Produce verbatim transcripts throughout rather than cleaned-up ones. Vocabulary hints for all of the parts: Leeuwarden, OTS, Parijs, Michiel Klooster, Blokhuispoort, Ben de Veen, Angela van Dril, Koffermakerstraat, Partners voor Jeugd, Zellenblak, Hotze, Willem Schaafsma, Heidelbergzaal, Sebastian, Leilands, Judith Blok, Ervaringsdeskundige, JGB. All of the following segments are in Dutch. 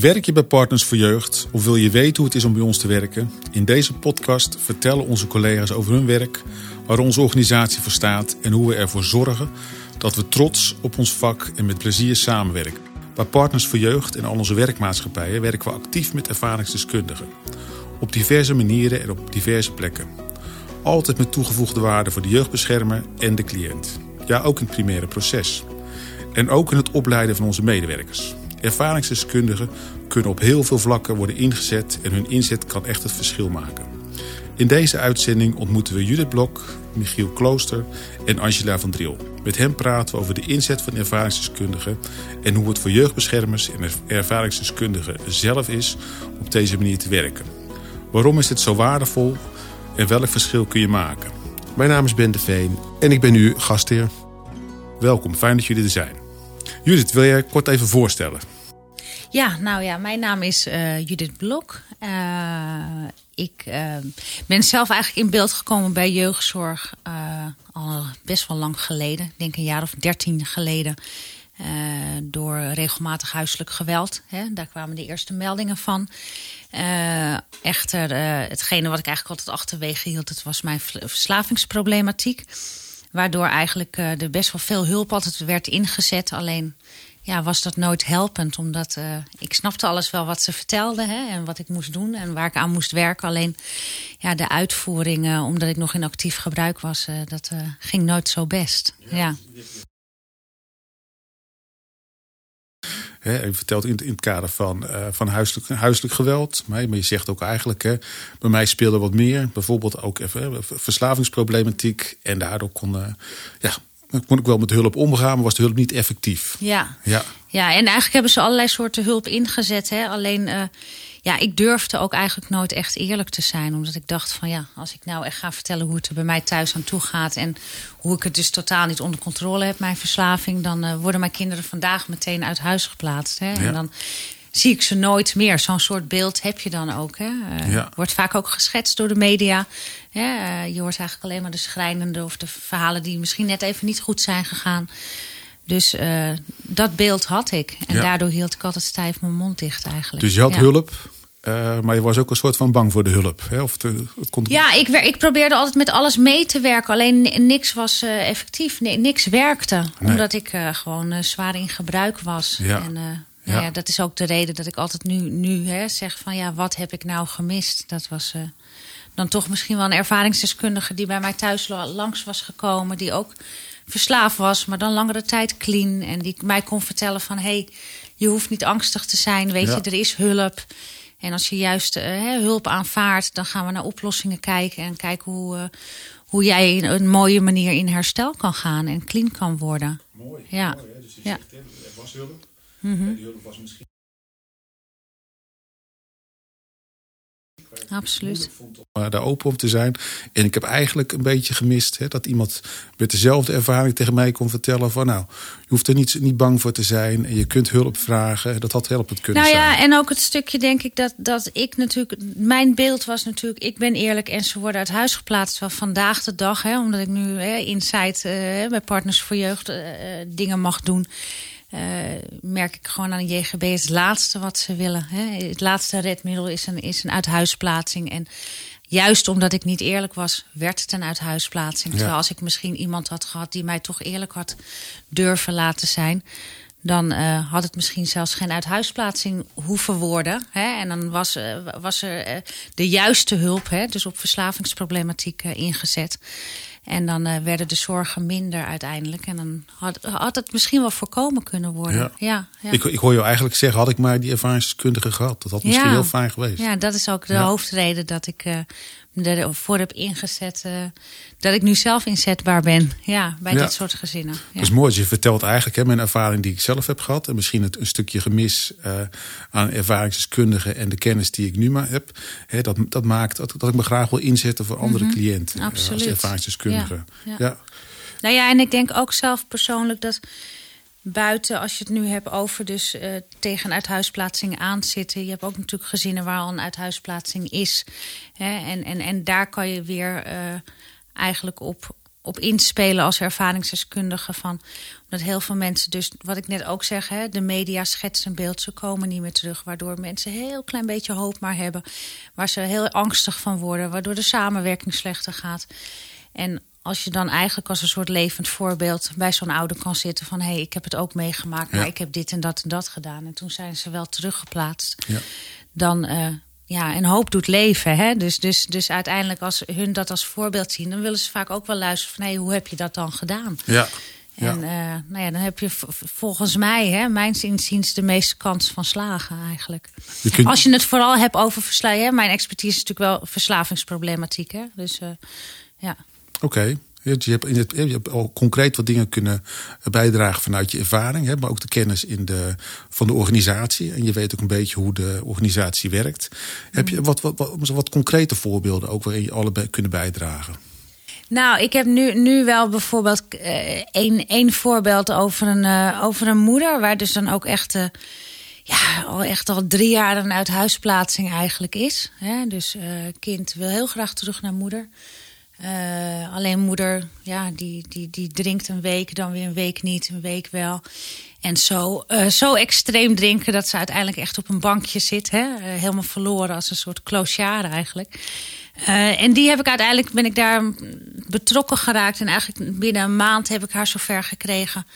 Werk je bij Partners voor Jeugd of wil je weten hoe het is om bij ons te werken? In deze podcast vertellen onze collega's over hun werk, waar onze organisatie voor staat en hoe we ervoor zorgen dat we trots op ons vak en met plezier samenwerken. Bij Partners voor Jeugd en al onze werkmaatschappijen werken we actief met ervaringsdeskundigen. Op diverse manieren en op diverse plekken. Altijd met toegevoegde waarde voor de jeugdbeschermer en de cliënt. Ja, ook in het primaire proces. En ook in het opleiden van onze medewerkers. Ervaringsdeskundigen kunnen op heel veel vlakken worden ingezet en hun inzet kan echt het verschil maken. In deze uitzending ontmoeten we Judith Blok, Michiel Klooster en Angela van Dril. Met hen praten we over de inzet van ervaringsdeskundigen en hoe het voor jeugdbeschermers en ervaringsdeskundigen zelf is op deze manier te werken. Waarom is dit zo waardevol en welk verschil kun je maken? Mijn naam is Ben de Veen en ik ben uw gastheer. Welkom, fijn dat jullie er zijn. Judith, wil jij kort even voorstellen? Ja, nou ja, mijn naam is uh, Judith Blok. Uh, ik uh, ben zelf eigenlijk in beeld gekomen bij jeugdzorg uh, al best wel lang geleden. Ik denk een jaar of dertien geleden. Uh, door regelmatig huiselijk geweld. Hè. Daar kwamen de eerste meldingen van. Uh, echter, uh, hetgene wat ik eigenlijk altijd achterwege hield, dat was mijn verslavingsproblematiek. Waardoor eigenlijk uh, er best wel veel hulp altijd werd ingezet. Alleen ja, was dat nooit helpend. Omdat uh, ik snapte alles wel wat ze vertelden. Hè, en wat ik moest doen en waar ik aan moest werken. Alleen ja, de uitvoering, uh, omdat ik nog in actief gebruik was, uh, dat uh, ging nooit zo best. Ja. Ja. He, je vertelt in, in het kader van, uh, van huiselijk, huiselijk geweld. Maar je zegt ook eigenlijk, hè, bij mij speelde wat meer. Bijvoorbeeld ook even, hè, verslavingsproblematiek. En daardoor kon, uh, ja, kon ik wel met hulp omgaan, maar was de hulp niet effectief. Ja, ja. ja en eigenlijk hebben ze allerlei soorten hulp ingezet. Hè. Alleen, uh, ja, ik durfde ook eigenlijk nooit echt eerlijk te zijn. Omdat ik dacht van, ja, als ik nou echt ga vertellen hoe het er bij mij thuis aan toe gaat. En hoe ik het dus totaal niet onder controle heb, mijn verslaving. Dan uh, worden mijn kinderen vandaag meteen uit huis geplaatst. Hè. Ja. En dan zie ik ze nooit meer. Zo'n soort beeld heb je dan ook. Hè. Uh, ja. Wordt vaak ook geschetst door de media. Ja, uh, je hoort eigenlijk alleen maar de schrijnende of de verhalen die misschien net even niet goed zijn gegaan. Dus uh, dat beeld had ik. En ja. daardoor hield ik altijd stijf mijn mond dicht eigenlijk. Dus je had ja. hulp, uh, maar je was ook een soort van bang voor de hulp. Hè? Of het, het kon... Ja, ik, ik probeerde altijd met alles mee te werken. Alleen niks was uh, effectief. Nee, niks werkte. Nee. Omdat ik uh, gewoon uh, zwaar in gebruik was. Ja. En, uh, ja. Nou ja, dat is ook de reden dat ik altijd nu, nu hè, zeg van ja, wat heb ik nou gemist? Dat was uh, dan toch misschien wel een ervaringsdeskundige die bij mij thuis langs was gekomen. Die ook verslaafd was, maar dan langere tijd clean. En die mij kon vertellen van, hé, hey, je hoeft niet angstig te zijn. Weet ja. je, er is hulp. En als je juist uh, hulp aanvaardt, dan gaan we naar oplossingen kijken. En kijken hoe, uh, hoe jij in een mooie manier in herstel kan gaan en clean kan worden. Mooi. Ja. Mooi, hè? Dus ja. zegt, er was hulp. Mm-hmm. En die hulp was misschien... Absoluut. Om daar open om te zijn. En ik heb eigenlijk een beetje gemist, hè, dat iemand met dezelfde ervaring tegen mij kon vertellen van nou, je hoeft er niet, niet bang voor te zijn en je kunt hulp vragen. Dat had helpend kunnen nou zijn. Nou ja, en ook het stukje denk ik dat, dat ik natuurlijk, mijn beeld was natuurlijk, ik ben eerlijk en ze worden uit huis geplaatst. Wel vandaag de dag, hè, omdat ik nu hè, Inside uh, bij Partners voor Jeugd uh, dingen mag doen. Uh, merk ik gewoon aan de J G B het laatste wat ze willen. Hè. Het laatste redmiddel is een, is een uithuisplaatsing. En juist omdat ik niet eerlijk was, werd het een uithuisplaatsing. Ja. Terwijl als ik misschien iemand had gehad die mij toch eerlijk had durven laten zijn, dan uh, had het misschien zelfs geen uithuisplaatsing hoeven worden. Hè. En dan was, uh, was er uh, de juiste hulp, hè, dus op verslavingsproblematiek uh, ingezet. En dan uh, werden de zorgen minder uiteindelijk. En dan had, had het misschien wel voorkomen kunnen worden. Ja. Ja, ja. Ik, ik hoor je eigenlijk zeggen, had ik maar die ervaringsdeskundige gehad. Dat had misschien ja. heel fijn geweest. Ja, dat is ook de ja. hoofdreden dat ik uh, ervoor heb ingezet. Uh, dat ik nu zelf inzetbaar ben ja, bij ja. dit soort gezinnen. Ja. Dat is mooi. Je vertelt eigenlijk hè, mijn ervaring die ik zelf heb gehad. En misschien het, een stukje gemis uh, aan ervaringsdeskundigen en de kennis die ik nu maar heb. Hè, dat, dat maakt dat, dat ik me graag wil inzetten voor andere mm-hmm. cliënten. Absoluut. Als ervaringsdeskundige. Ja, ja. Ja. Nou ja, en ik denk ook zelf persoonlijk dat buiten, als je het nu hebt over dus uh, tegen een uithuisplaatsing aanzitten. Je hebt ook natuurlijk gezinnen waar al een uithuisplaatsing is. Hè? En, en, en daar kan je weer uh, eigenlijk op op inspelen als ervaringsdeskundige. Van, omdat heel veel mensen dus, wat ik net ook zeg, hè, de media schetst een beeld, ze komen niet meer terug. Waardoor mensen een heel klein beetje hoop maar hebben. Waar ze heel angstig van worden. Waardoor de samenwerking slechter gaat. En als je dan eigenlijk als een soort levend voorbeeld bij zo'n ouder kan zitten van, hé, hey, ik heb het ook meegemaakt, maar ja. ik heb dit en dat en dat gedaan. En toen zijn ze wel teruggeplaatst. Ja. Dan, uh, ja, en hoop doet leven. Hè? Dus, dus, dus uiteindelijk als hun dat als voorbeeld zien, dan willen ze vaak ook wel luisteren van, hé, hey, hoe heb je dat dan gedaan? Ja. En ja. Uh, nou ja, dan heb je volgens mij, hè, mijn inziens, de meeste kans van slagen eigenlijk. Je kunt... Als je het vooral hebt over verslaving. Mijn expertise is natuurlijk wel verslavingsproblematiek. Hè? Dus uh, ja. Oké, okay. je, je hebt al concreet wat dingen kunnen bijdragen vanuit je ervaring. Hè, maar ook de kennis in de, van de organisatie. En je weet ook een beetje hoe de organisatie werkt. Mm. Heb je wat, wat, wat, wat concrete voorbeelden ook waarin je allebei kunnen bijdragen? Nou, ik heb nu, nu wel bijvoorbeeld één uh, voorbeeld over een, uh, over een moeder. Waar dus dan ook echt, uh, ja, al, echt al drie jaar een uithuisplaatsing eigenlijk is. Hè? Dus uh, kind wil heel graag terug naar moeder. Uh, alleen moeder, ja, die, die, die drinkt een week, dan weer een week niet, een week wel. En zo, uh, zo extreem drinken dat ze uiteindelijk echt op een bankje zit. Hè? Uh, helemaal verloren als een soort clochard eigenlijk. Uh, en die heb ik uiteindelijk, ben ik daar betrokken geraakt. En eigenlijk binnen een maand heb ik haar zover gekregen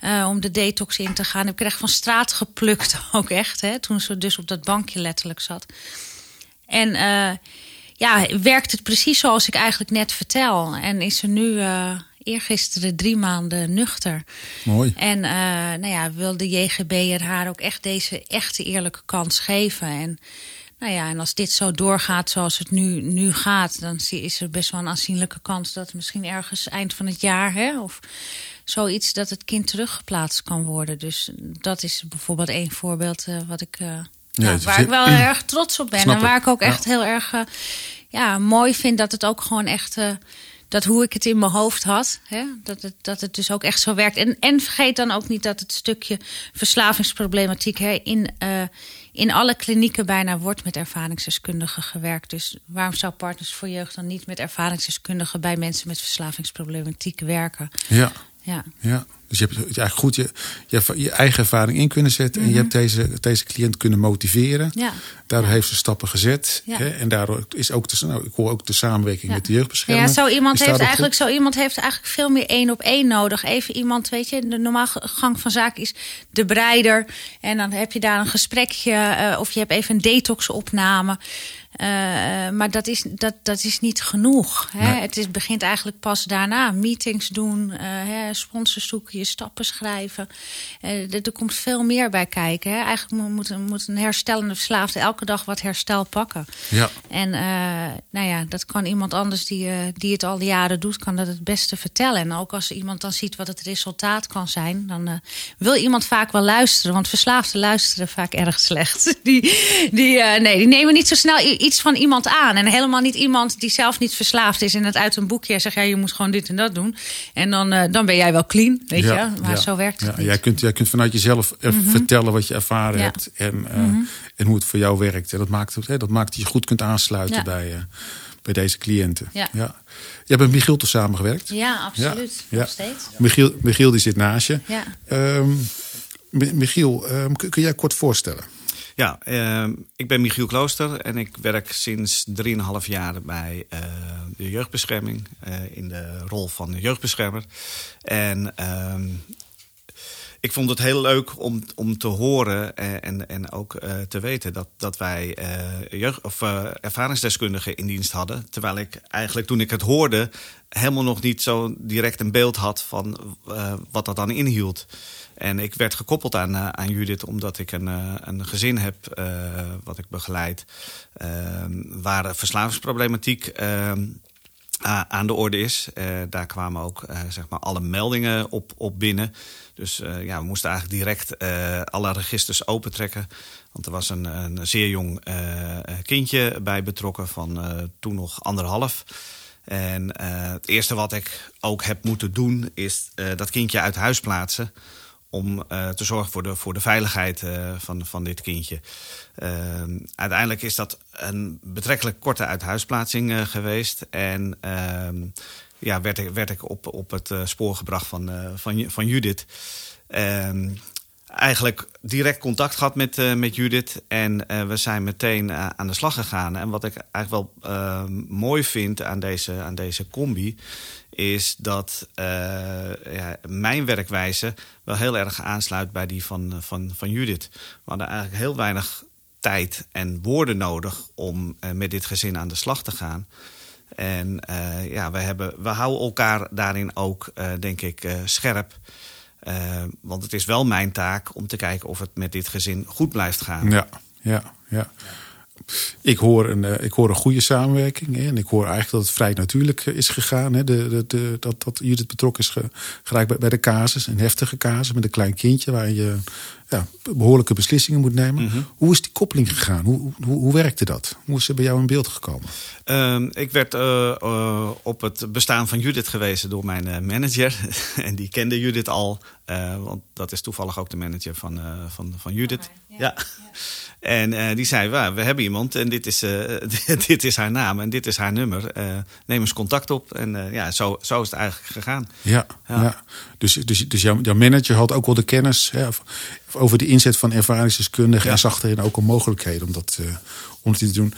uh, om de detox in te gaan. Heb ik er echt van straat geplukt ook echt. Hè? Toen ze dus op dat bankje letterlijk zat. En... Uh, Ja, werkt het precies zoals ik eigenlijk net vertel. En is ze nu uh, eergisteren drie maanden nuchter. Mooi. En uh, nou ja, wil de J G B er haar ook echt deze echte eerlijke kans geven. En, nou ja, en als dit zo doorgaat zoals het nu, nu gaat... dan is er best wel een aanzienlijke kans dat misschien ergens eind van het jaar... Hè, of zoiets dat het kind teruggeplaatst kan worden. Dus dat is bijvoorbeeld één voorbeeld uh, wat ik... Uh, Ja, nou, waar ik wel heel erg trots op ben. Snap en waar ik ook echt ja. heel erg uh, ja, mooi vind dat het ook gewoon echt... Uh, dat hoe ik het in mijn hoofd had, hè, dat, het, dat het dus ook echt zo werkt. En, en vergeet dan ook niet dat het stukje verslavingsproblematiek... Hè, in, uh, in alle klinieken bijna wordt met ervaringsdeskundigen gewerkt. Dus waarom zou Partners voor Jeugd dan niet met ervaringsdeskundigen... bij mensen met verslavingsproblematiek werken? Ja, ja. ja. Dus je hebt eigenlijk goed je, je, je eigen ervaring in kunnen zetten. Mm-hmm. En je hebt deze, deze cliënt kunnen motiveren. Ja. Daardoor ja. heeft ze stappen gezet. Ja. Hè? En daardoor is ook de, nou, ik hoor ook de samenwerking ja. met de jeugdbescherming. Ja, zo iemand, heeft eigenlijk, zo iemand heeft eigenlijk veel meer één op één nodig. Even iemand, weet je, de normaal gang van zaken is de breider. En dan heb je daar een gesprekje uh, of je hebt even een detoxopname. Uh, maar dat is, dat, dat is niet genoeg. Hè? Nee. Het is, begint eigenlijk pas daarna. Meetings doen, uh, hè, sponsors zoeken, je stappen schrijven. Uh, er, er komt veel meer bij kijken. Hè? Eigenlijk moet, moet een herstellende verslaafde elke dag wat herstel pakken. Ja. En uh, nou ja, dat kan iemand anders die, uh, die het al die jaren doet... kan dat het beste vertellen. En ook als iemand dan ziet wat het resultaat kan zijn... dan uh, wil iemand vaak wel luisteren. Want verslaafden luisteren vaak erg slecht. Die, die, uh, nee, die nemen niet zo snel... iets van iemand aan. En helemaal niet iemand die zelf niet verslaafd is... en het uit een boekje zegt, ja, je moet gewoon dit en dat doen. En dan, uh, dan ben jij wel clean, weet ja, je. Maar ja, zo werkt het ja, niet. Jij kunt, jij kunt vanuit jezelf mm-hmm. vertellen wat je ervaren ja. hebt... En, uh, mm-hmm. en hoe het voor jou werkt. En dat maakt het, hè, dat maakt dat je goed kunt aansluiten ja. bij, uh, bij deze cliënten. Ja. Ja. Jij bent Michiel toch samengewerkt? Ja, absoluut. Ja. Nog steeds. Ja. Michiel, Michiel die zit naast je. Ja. Um, Michiel, um, kun, kun jij kort voorstellen? Ja, uh, ik ben Michiel Klooster en ik werk sinds drieënhalf jaar bij uh, de jeugdbescherming. Uh, in de rol van de jeugdbeschermer. En uh, ik vond het heel leuk om, om te horen en, en ook uh, te weten... dat, dat wij uh, jeugd, of, uh, ervaringsdeskundigen in dienst hadden. Terwijl ik eigenlijk toen ik het hoorde... helemaal nog niet zo direct een beeld had van uh, wat dat dan inhield. En ik werd gekoppeld aan, uh, aan Judith omdat ik een, uh, een gezin heb uh, wat ik begeleid... Uh, waar verslavingsproblematiek uh, aan de orde is. Uh, daar kwamen ook uh, zeg maar alle meldingen op, op binnen. Dus uh, ja, we moesten eigenlijk direct uh, alle registers opentrekken. Want er was een, een zeer jong uh, kindje bij betrokken van uh, toen nog anderhalf... En uh, het eerste wat ik ook heb moeten doen... is uh, dat kindje uit huis plaatsen... om uh, te zorgen voor de, voor de veiligheid uh, van, van dit kindje. Uh, uiteindelijk is dat een betrekkelijk korte uithuisplaatsing uh, geweest. En uh, ja, werd, werd ik op, op het uh, spoor gebracht van, uh, van, van Judith. Um, eigenlijk direct contact gehad met, uh, met Judith. En uh, we zijn meteen uh, aan de slag gegaan. En wat ik eigenlijk wel uh, mooi vind aan deze, aan deze combi... is dat uh, ja, mijn werkwijze wel heel erg aansluit bij die van, van, van Judith. We hadden eigenlijk heel weinig tijd en woorden nodig om uh, met dit gezin aan de slag te gaan. En uh, ja, we, hebben, we houden elkaar daarin ook, uh, denk ik, uh, scherp. Uh, want het is wel mijn taak om te kijken of het met dit gezin goed blijft gaan. Ja, ja, ja. Ik hoor een, ik hoor een goede samenwerking. Hè, en ik hoor eigenlijk dat het vrij natuurlijk is gegaan. Hè, de, de, de, dat, dat Judith betrokken is ge, geraakt bij, bij de casus. Een heftige casus met een klein kindje waar je ja, behoorlijke beslissingen moet nemen. Mm-hmm. Hoe is die koppeling gegaan? Hoe, hoe, hoe werkte dat? Hoe is ze bij jou in beeld gekomen? Uh, ik werd uh, uh, op het bestaan van Judith gewezen door mijn manager. En die kende Judith al. Uh, want dat is toevallig ook de manager van, uh, van, van Judith. Ja. ja. ja. En uh, die zei, well, we hebben iemand en dit is, uh, dit is haar naam en dit is haar nummer. Uh, neem eens contact op. En uh, ja, zo, zo is het eigenlijk gegaan. Ja, ja. ja. Dus, dus, dus jouw, jouw manager had ook wel de kennis hè, over de inzet van ervaringsdeskundigen... Ja. En zag erin ook een mogelijkheid om dat, uh, om dat te doen.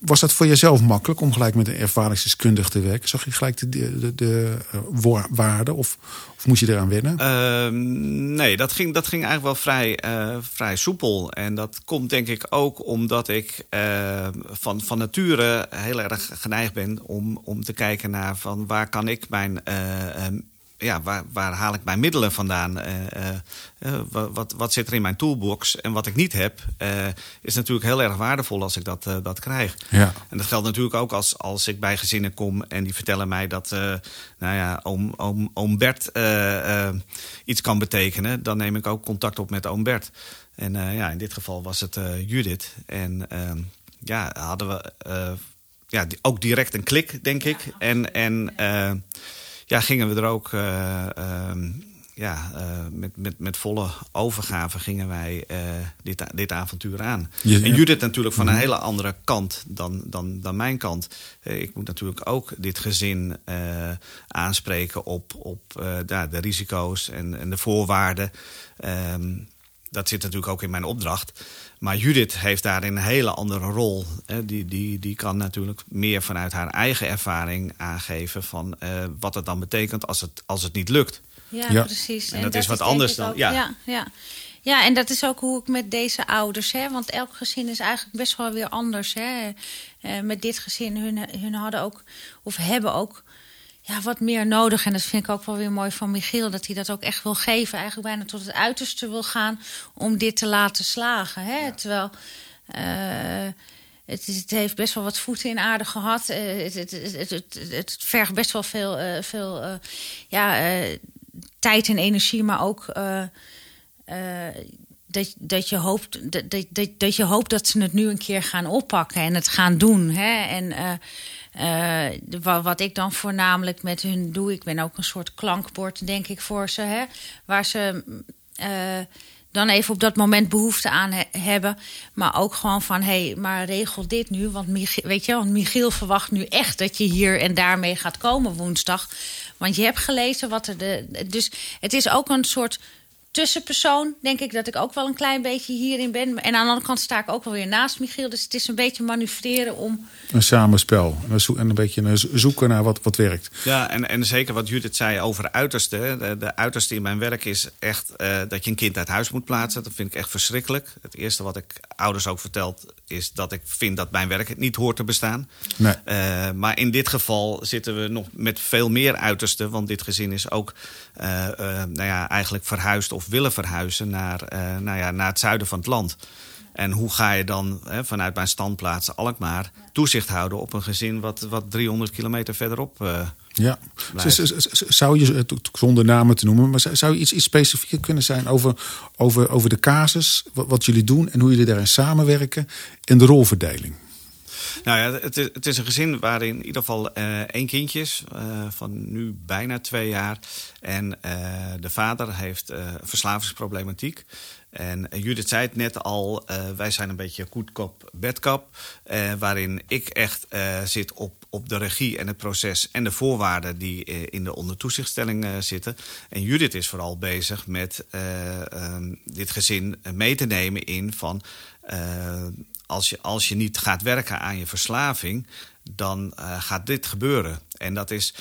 Was dat voor jezelf makkelijk om gelijk met een ervaringsdeskundige te werken? Zag je gelijk de, de, de, de waarde of, of moest je eraan wennen? Uh, nee, dat ging, dat ging eigenlijk wel vrij, uh, vrij soepel. En dat komt denk ik ook omdat ik uh, van, van nature heel erg geneigd ben... om, om te kijken naar van waar kan ik mijn... Uh, um, Ja, waar, waar haal ik mijn middelen vandaan? Uh, uh, wat, wat zit er in mijn toolbox? En wat ik niet heb, uh, is natuurlijk heel erg waardevol als ik dat, uh, dat krijg. Ja. En dat geldt natuurlijk ook als, als ik bij gezinnen kom... en die vertellen mij dat uh, nou ja, oom, oom, oom Bert uh, uh, iets kan betekenen. Dan neem ik ook contact op met oom Bert. En uh, ja, in dit geval was het uh, Judith. En uh, ja, hadden we uh, ja, ook direct een klik, denk ik. En... en uh, Ja, gingen we er ook uh, uh, ja, uh, met, met, met volle overgave gingen wij uh, dit, dit avontuur aan. Ja, ja. En Judith natuurlijk van een hele andere kant dan, dan, dan mijn kant. Uh, ik moet natuurlijk ook dit gezin uh, aanspreken op, op uh, ja, de risico's en, en de voorwaarden. Um, dat zit natuurlijk ook in mijn opdracht. Maar Judith heeft daarin een hele andere rol. Die, die, die kan natuurlijk meer vanuit haar eigen ervaring aangeven... van uh, wat het dan betekent als het, als het niet lukt. Ja, ja. precies. En, en dat, dat is wat anders dan... Ook, ja. Ja, ja. ja, en dat is ook hoe ik met deze ouders... Hè, want elk gezin is eigenlijk best wel weer anders. Hè. Uh, met dit gezin, hun, hun hadden ook... of hebben ook... Ja, wat meer nodig. En dat vind ik ook wel weer mooi van Michiel. Dat hij dat ook echt wil geven. Eigenlijk bijna tot het uiterste wil gaan om dit te laten slagen. Hè? Ja. Terwijl uh, het, het heeft best wel wat voeten in aarde gehad. Uh, het, het, het, het, het vergt best wel veel, uh, veel uh, ja, uh, tijd en energie. Maar ook uh, uh, dat, dat, je hoopt, dat, dat, dat je hoopt dat ze het nu een keer gaan oppakken. En het gaan doen. Hè? En... Uh, Uh, de, wat ik dan voornamelijk met hun doe... ik ben ook een soort klankbord, denk ik, voor ze... Hè, waar ze uh, dan even op dat moment behoefte aan he, hebben... maar ook gewoon van, hé, hey, maar regel dit nu... want Michiel, weet je, want Michiel verwacht nu echt dat je hier en daarmee gaat komen woensdag... want je hebt gelezen wat er... de, dus het is ook een soort... tussenpersoon, denk ik, dat ik ook wel een klein beetje hierin ben. En aan de andere kant sta ik ook wel weer naast Michiel. Dus het is een beetje manoeuvreren om... Een samenspel. En een beetje zoeken naar wat, wat werkt. Ja, en, en zeker wat Judith zei over uiterste. De, de uiterste in mijn werk is echt uh, dat je een kind uit huis moet plaatsen. Dat vind ik echt verschrikkelijk. Het eerste wat ik ouders ook vertel... is dat ik vind dat mijn werk niet hoort te bestaan. Nee. Uh, maar in dit geval zitten we nog met veel meer uitersten. Want dit gezin is ook uh, uh, nou ja, eigenlijk verhuisd... of willen verhuizen naar, uh, nou ja, naar het zuiden van het land. En hoe ga je dan hè, vanuit mijn standplaats Alkmaar... toezicht houden op een gezin wat, wat driehonderd kilometer verderop uh, ja. Zou je, zonder namen te noemen... maar zou je iets, iets specifieker kunnen zijn over, over, over de casus... Wat, wat jullie doen en hoe jullie daarin samenwerken... en de rolverdeling? Nou ja, het is, het is een gezin waarin in ieder geval uh, één kindje is, uh, van nu bijna twee jaar. En uh, de vader heeft uh, verslavingsproblematiek. En Judith zei het net al, uh, wij zijn een beetje koetkop, bedkap. Uh, waarin ik echt uh, zit op op de regie en het proces en de voorwaarden die uh, in de ondertoezichtstelling uh, zitten. En Judith is vooral bezig met uh, um, dit gezin mee te nemen in van... Uh, als je, als je niet gaat werken aan je verslaving, dan uh, gaat dit gebeuren. En dat is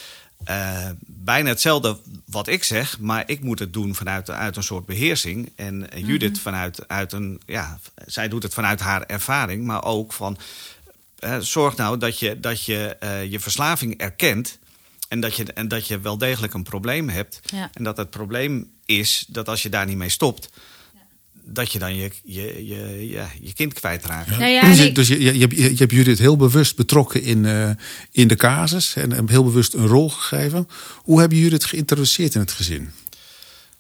uh, bijna hetzelfde wat ik zeg, maar ik moet het doen vanuit uit een soort beheersing. En mm-hmm. Judith vanuit uit een, ja, zij doet het vanuit haar ervaring, maar ook van... Uh, zorg nou dat je, dat je uh, je verslaving erkent en dat je, en dat je wel degelijk een probleem hebt. Ja. En dat het probleem is dat als je daar niet mee stopt... dat je dan je, je, je, ja, je kind kwijtraakt. Ja. Nou ja, ik... Dus je, je, je, je hebt Judith heel bewust betrokken in, uh, in de casus... en heel bewust een rol gegeven. Hoe hebben jullie het geïntroduceerd in het gezin?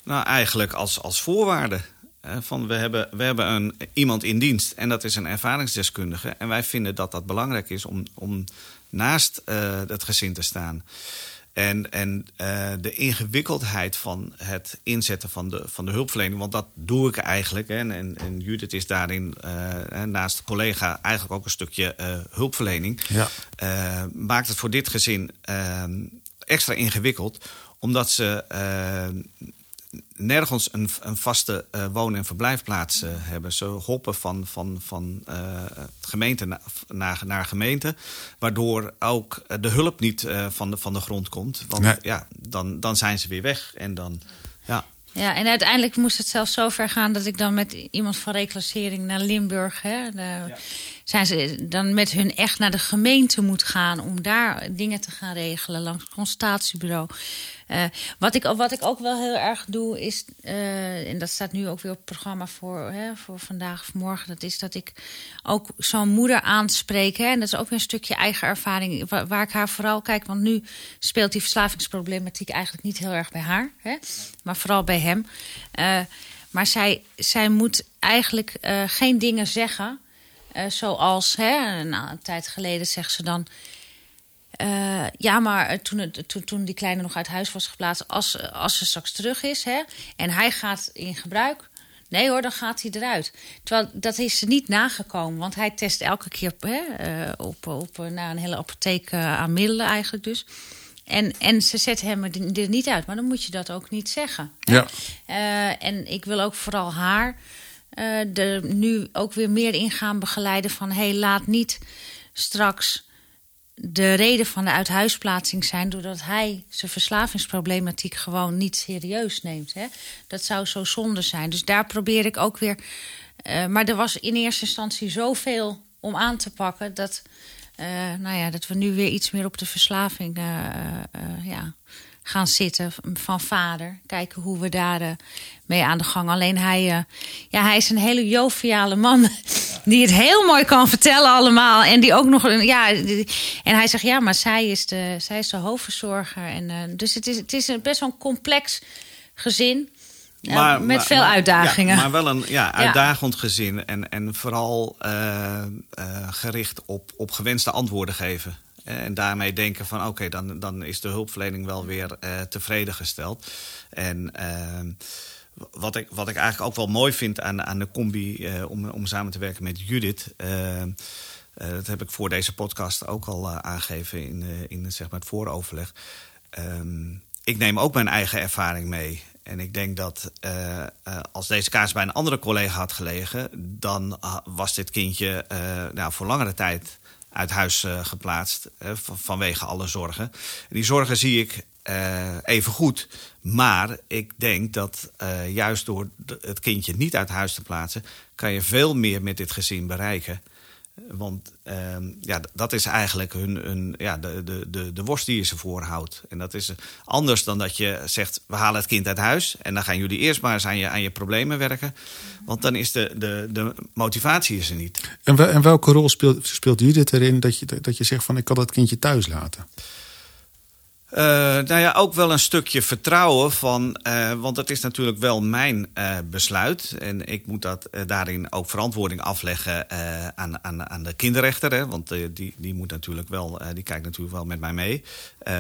Nou, eigenlijk als, als voorwaarde. Hè, van we hebben, we hebben een, iemand in dienst en dat is een ervaringsdeskundige... en wij vinden dat dat belangrijk is om, om naast uh, het gezin te staan... En, en uh, de ingewikkeldheid van het inzetten van de, van de hulpverlening... want dat doe ik eigenlijk. Hè, en, en Judith is daarin uh, naast collega eigenlijk ook een stukje uh, hulpverlening. Ja. Uh, maakt het voor dit gezin uh, extra ingewikkeld... omdat ze uh, nergens een, een vaste uh, woon- en verblijfplaats uh, hebben. Ze hoppen van, van, van uh, gemeente na, na, naar gemeente... waardoor ook de hulp niet uh, van, de, van de grond komt. Want nee. ja, dan, dan zijn ze weer weg. En dan, ja. Ja, en uiteindelijk moest het zelfs zo ver gaan... dat ik dan met iemand van reclassering naar Limburg... Hè, de, ja. zijn ze dan met hun echt naar de gemeente moet gaan... om daar dingen te gaan regelen langs het consultatiebureau... Uh, wat, ik, wat ik ook wel heel erg doe is... Uh, en dat staat nu ook weer op het programma voor, hè, voor vandaag of morgen... dat is dat ik ook zo'n moeder aanspreek. Hè, en dat is ook weer een stukje eigen ervaring waar, waar ik haar vooral kijk. Want nu speelt die verslavingsproblematiek eigenlijk niet heel erg bij haar. Hè, maar vooral bij hem. Uh, maar zij, zij moet eigenlijk uh, geen dingen zeggen. Uh, zoals hè, een, een tijd geleden zegt ze dan... Uh, ja, maar toen, het, toen, toen die kleine nog uit huis was geplaatst... als, als ze straks terug is hè, en hij gaat in gebruik... nee hoor, dan gaat hij eruit. Terwijl dat is ze niet nagekomen. Want hij test elke keer hè, op, op, na een hele apotheek aan middelen eigenlijk dus. En, en ze zet hem er niet uit. Maar dan moet je dat ook niet zeggen. Ja. Uh, en ik wil ook vooral haar uh, er nu ook weer meer in gaan begeleiden... van hey, laat niet straks... de reden van de uithuisplaatsing zijn... doordat hij zijn verslavingsproblematiek gewoon niet serieus neemt. Hè? Dat zou zo zonde zijn. Dus daar probeer ik ook weer... Uh, maar er was in eerste instantie zoveel om aan te pakken... dat, uh, nou ja, dat we nu weer iets meer op de verslaving uh, uh, ja, gaan zitten van vader. Kijken hoe we daar uh, mee aan de gang. Alleen hij, uh, ja, hij is een hele joviale man... die het heel mooi kan vertellen allemaal. En die ook nog een. Ja, en hij zegt: ja, maar zij is de, zij is de hoofdverzorger. En, uh, dus het is, het is een best wel een complex gezin. Uh, maar, met maar, veel maar, uitdagingen. Ja, maar wel een ja, uitdagend ja. gezin. En, en vooral uh, uh, gericht op, op gewenste antwoorden geven. En daarmee denken van oké, okay, dan, dan is de hulpverlening wel weer uh, tevreden gesteld. En. Uh, Wat ik, wat ik eigenlijk ook wel mooi vind aan, aan de combi... Uh, om, om samen te werken met Judith... Uh, uh, dat heb ik voor deze podcast ook al uh, aangegeven... in, uh, in zeg maar het vooroverleg. Um, ik neem ook mijn eigen ervaring mee. En ik denk dat uh, uh, als deze kaas bij een andere collega had gelegen... dan uh, was dit kindje uh, nou, voor langere tijd uit huis uh, geplaatst... Uh, vanwege alle zorgen. En die zorgen zie ik... Uh, even goed, maar ik denk dat uh, juist door de, het kindje niet uit huis te plaatsen... kan je veel meer met dit gezin bereiken. Want uh, ja, d- dat is eigenlijk hun, hun, ja, de, de, de, de worst die je ze voorhoudt. En dat is anders dan dat je zegt, we halen het kind uit huis... en dan gaan jullie eerst maar eens aan je, aan je problemen werken. Want dan is de, de, de motivatie is er niet. En, wel, en welke rol speelt, speelt Judith erin dat je, dat je zegt van ik kan dat kindje thuis laten? Uh, nou ja, ook wel een stukje vertrouwen van, uh, want dat is natuurlijk wel mijn uh, besluit. En ik moet dat, uh, daarin ook verantwoording afleggen uh, aan, aan, aan de kinderrechter. Hè, want uh, die, die moet natuurlijk wel, uh, die kijkt natuurlijk wel met mij mee. Uh,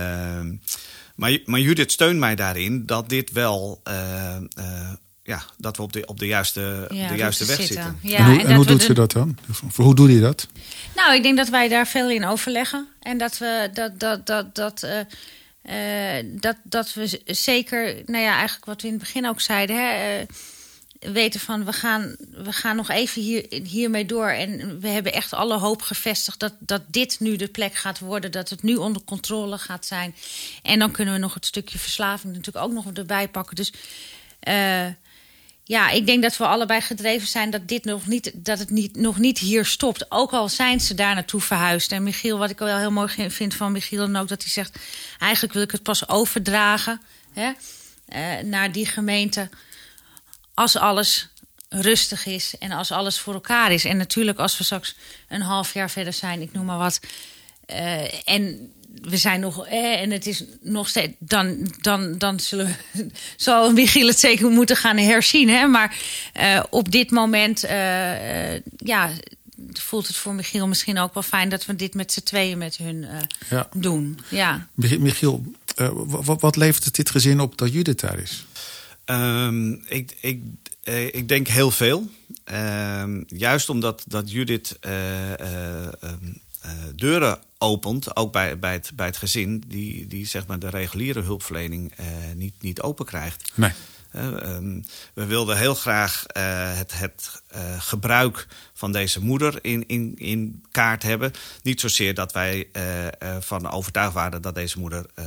maar, maar Judith steunt mij daarin dat dit wel uh, uh, ja, dat we op de, op de juiste, ja, op de juiste weg zitten. zitten. Ja, en hoe, en en hoe doet ze dat dan? Hoe doe je dat? Nou, ik denk dat wij daar veel in overleggen. En dat we dat, dat, dat, dat, uh, uh, dat, dat we zeker, nou ja, eigenlijk wat we in het begin ook zeiden, hè, uh, weten van we gaan, we gaan nog even hier, hiermee door. En we hebben echt alle hoop gevestigd dat, dat dit nu de plek gaat worden, dat het nu onder controle gaat zijn. En dan kunnen we nog het stukje verslaving natuurlijk ook nog erbij pakken. Dus uh, ja, ik denk dat we allebei gedreven zijn dat dit nog niet, dat het niet, nog niet hier stopt. Ook al zijn ze daar naartoe verhuisd. En Michiel, wat ik wel heel mooi vind van Michiel en ook, dat hij zegt, eigenlijk wil ik het pas overdragen, hè, naar die gemeente als alles rustig is en als alles voor elkaar is. En natuurlijk als we straks een half jaar verder zijn, ik noem maar wat. Uh, en we zijn nog, eh, en het is nog steeds, dan, dan, dan zullen we, zal Michiel het zeker moeten gaan herzien. Hè? Maar uh, op dit moment, uh, uh, ja, voelt het voor Michiel misschien ook wel fijn dat we dit met z'n tweeën met hun uh, ja. doen. Ja. Michiel, uh, wat, wat levert het dit gezin op dat Judith daar is? Um, ik, ik, ik denk heel veel. Uh, juist omdat dat Judith Uh, uh, um, deuren opent, ook bij, bij, het, bij het gezin, die, die zeg maar de reguliere hulpverlening eh, niet, niet open krijgt. Nee. Uh, um, we wilden heel graag uh, het, het uh, gebruik van deze moeder in, in, in kaart hebben. Niet zozeer dat wij uh, uh, van overtuigd waren dat deze moeder uh,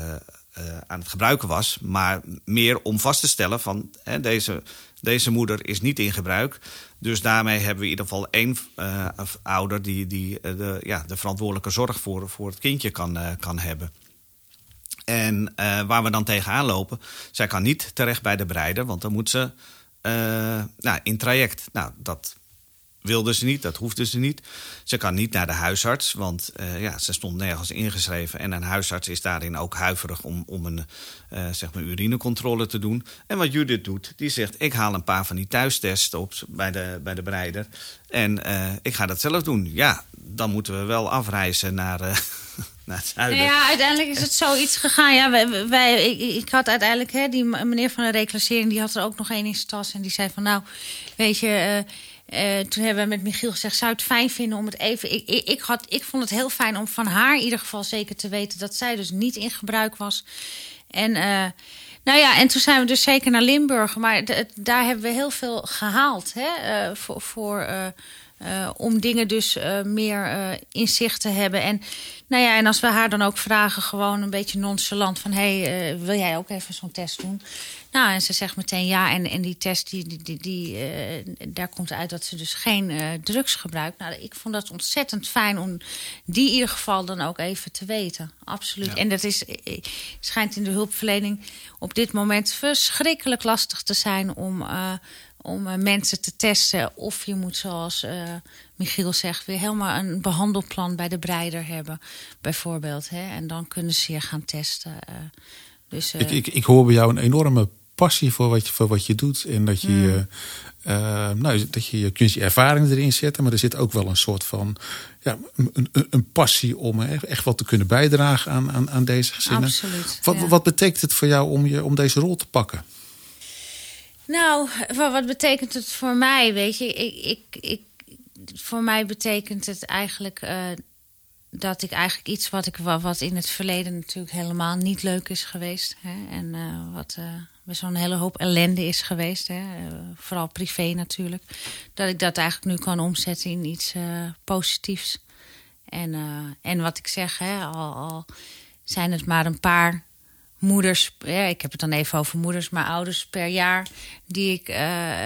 uh, aan het gebruiken was, maar meer om vast te stellen van uh, deze, deze moeder is niet in gebruik. Dus daarmee hebben we in ieder geval één uh, ouder die, die uh, de, ja, de verantwoordelijke zorg voor, voor het kindje kan, uh, kan hebben. En uh, waar we dan tegenaan lopen, zij kan niet terecht bij de bereider, want dan moet ze uh, nou, in traject. Nou, dat wilde ze niet, dat hoefde ze niet. Ze kan niet naar de huisarts, want uh, ja, ze stond nergens ingeschreven. En een huisarts is daarin ook huiverig om, om een uh, zeg maar urinecontrole te doen. En wat Judith doet, die zegt, ik haal een paar van die thuistests op bij de, bij de bereider. En uh, ik ga dat zelf doen. Ja, dan moeten we wel afreizen naar, uh, naar het zuiden. Ja, uiteindelijk is het zoiets gegaan. Ja, wij, wij, ik, ik had uiteindelijk, hè, die meneer van de reclassering, die had er ook nog één in zijn tas. En die zei van, nou, weet je, Uh, Uh, toen hebben we met Michiel gezegd, zou het fijn vinden om het even... Ik, ik, ik, had, ik vond het heel fijn om van haar in ieder geval zeker te weten dat zij dus niet in gebruik was. En, uh, nou ja, en toen zijn we dus zeker naar Limburg. Maar de, daar hebben we heel veel gehaald, hè, uh, voor, voor, uh, uh, om dingen dus uh, meer uh, in zicht te hebben. En, nou ja, en als we haar dan ook vragen, gewoon een beetje nonchalant van, hé, hey, uh, wil jij ook even zo'n test doen? Nou, en ze zegt meteen ja. En, en die test, die, die, die, die, uh, daar komt uit dat ze dus geen uh, drugs gebruikt. Nou, ik vond dat ontzettend fijn om die in ieder geval dan ook even te weten. Absoluut. Ja. En dat is, schijnt in de hulpverlening op dit moment verschrikkelijk lastig te zijn om, uh, om uh, mensen te testen. Of je moet, zoals uh, Michiel zegt, weer helemaal een behandelplan bij de breider hebben. Bijvoorbeeld, hè? En dan kunnen ze je gaan testen. Uh, dus, uh, ik, ik, ik hoor bij jou een enorme passie voor wat je, voor wat je doet. En dat je, mm. uh, uh, nou, dat je, je kunt je ervaring erin zetten. Maar er zit ook wel een soort van, ja, een, een, een passie om hè, echt wat te kunnen bijdragen aan, aan, aan deze gezinnen. Absoluut, wat, ja. wat betekent het voor jou om, je, om deze rol te pakken? Nou, wat betekent het voor mij? Weet je, ik, ik, ik, voor mij betekent het eigenlijk Uh, dat ik eigenlijk iets wat ik wat in het verleden natuurlijk helemaal niet leuk is geweest. Hè? En uh, wat uh, met zo'n hele hoop ellende is geweest. Hè? Uh, vooral privé natuurlijk. Dat ik dat eigenlijk nu kan omzetten in iets uh, positiefs. En, uh, en wat ik zeg, hè, al, al zijn het maar een paar moeders, ja, ik heb het dan even over moeders, maar ouders per jaar die ik uh,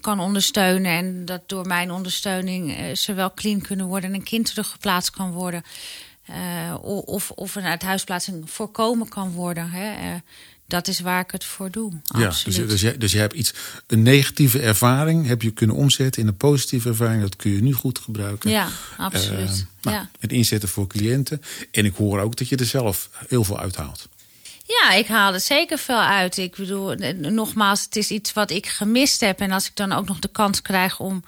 kan ondersteunen. En dat door mijn ondersteuning uh, ze wel clean kunnen worden en een kind teruggeplaatst kan worden. Uh, of, of een uithuisplaatsing voorkomen kan worden. Hè. Uh, dat is waar ik het voor doe. Ja, absoluut. Dus, dus, je, dus je hebt iets, een negatieve ervaring heb je kunnen omzetten in een positieve ervaring. Dat kun je nu goed gebruiken. Ja, absoluut. Uh, nou, ja. Het inzetten voor cliënten. En ik hoor ook dat je er zelf heel veel uithaalt. Ja, ik haal er zeker veel uit. Ik bedoel, nogmaals, het is iets wat ik gemist heb. En als ik dan ook nog de kans krijg om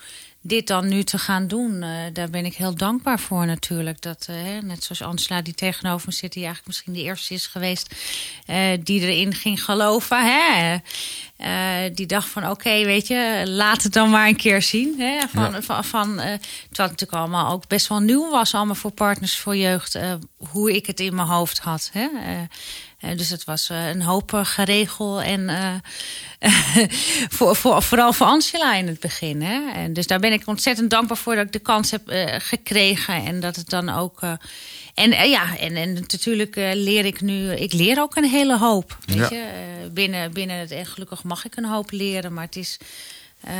dit dan nu te gaan doen, uh, daar ben ik heel dankbaar voor natuurlijk. Dat, uh, hè, net zoals Angela die tegenover me zit, die eigenlijk misschien de eerste is geweest uh, die erin ging geloven. Hè? Uh, die dacht van oké, okay, weet je, laat het dan maar een keer zien. Hè? Van, ja. van, van, uh, terwijl het natuurlijk allemaal ook best wel nieuw was, allemaal voor Partners voor Jeugd, uh, hoe ik het in mijn hoofd had. Hè? Uh, Uh, dus het was uh, een hoop uh, geregel. En uh, voor, voor, vooral voor Angela in het begin. Hè? En dus daar ben ik ontzettend dankbaar voor dat ik de kans heb uh, gekregen. En dat het dan ook. Uh, en uh, ja, en, en natuurlijk uh, leer ik nu. Ik leer ook een hele hoop. Weet ja. je? Uh, binnen, binnen het. En gelukkig mag ik een hoop leren. Maar het is. Uh,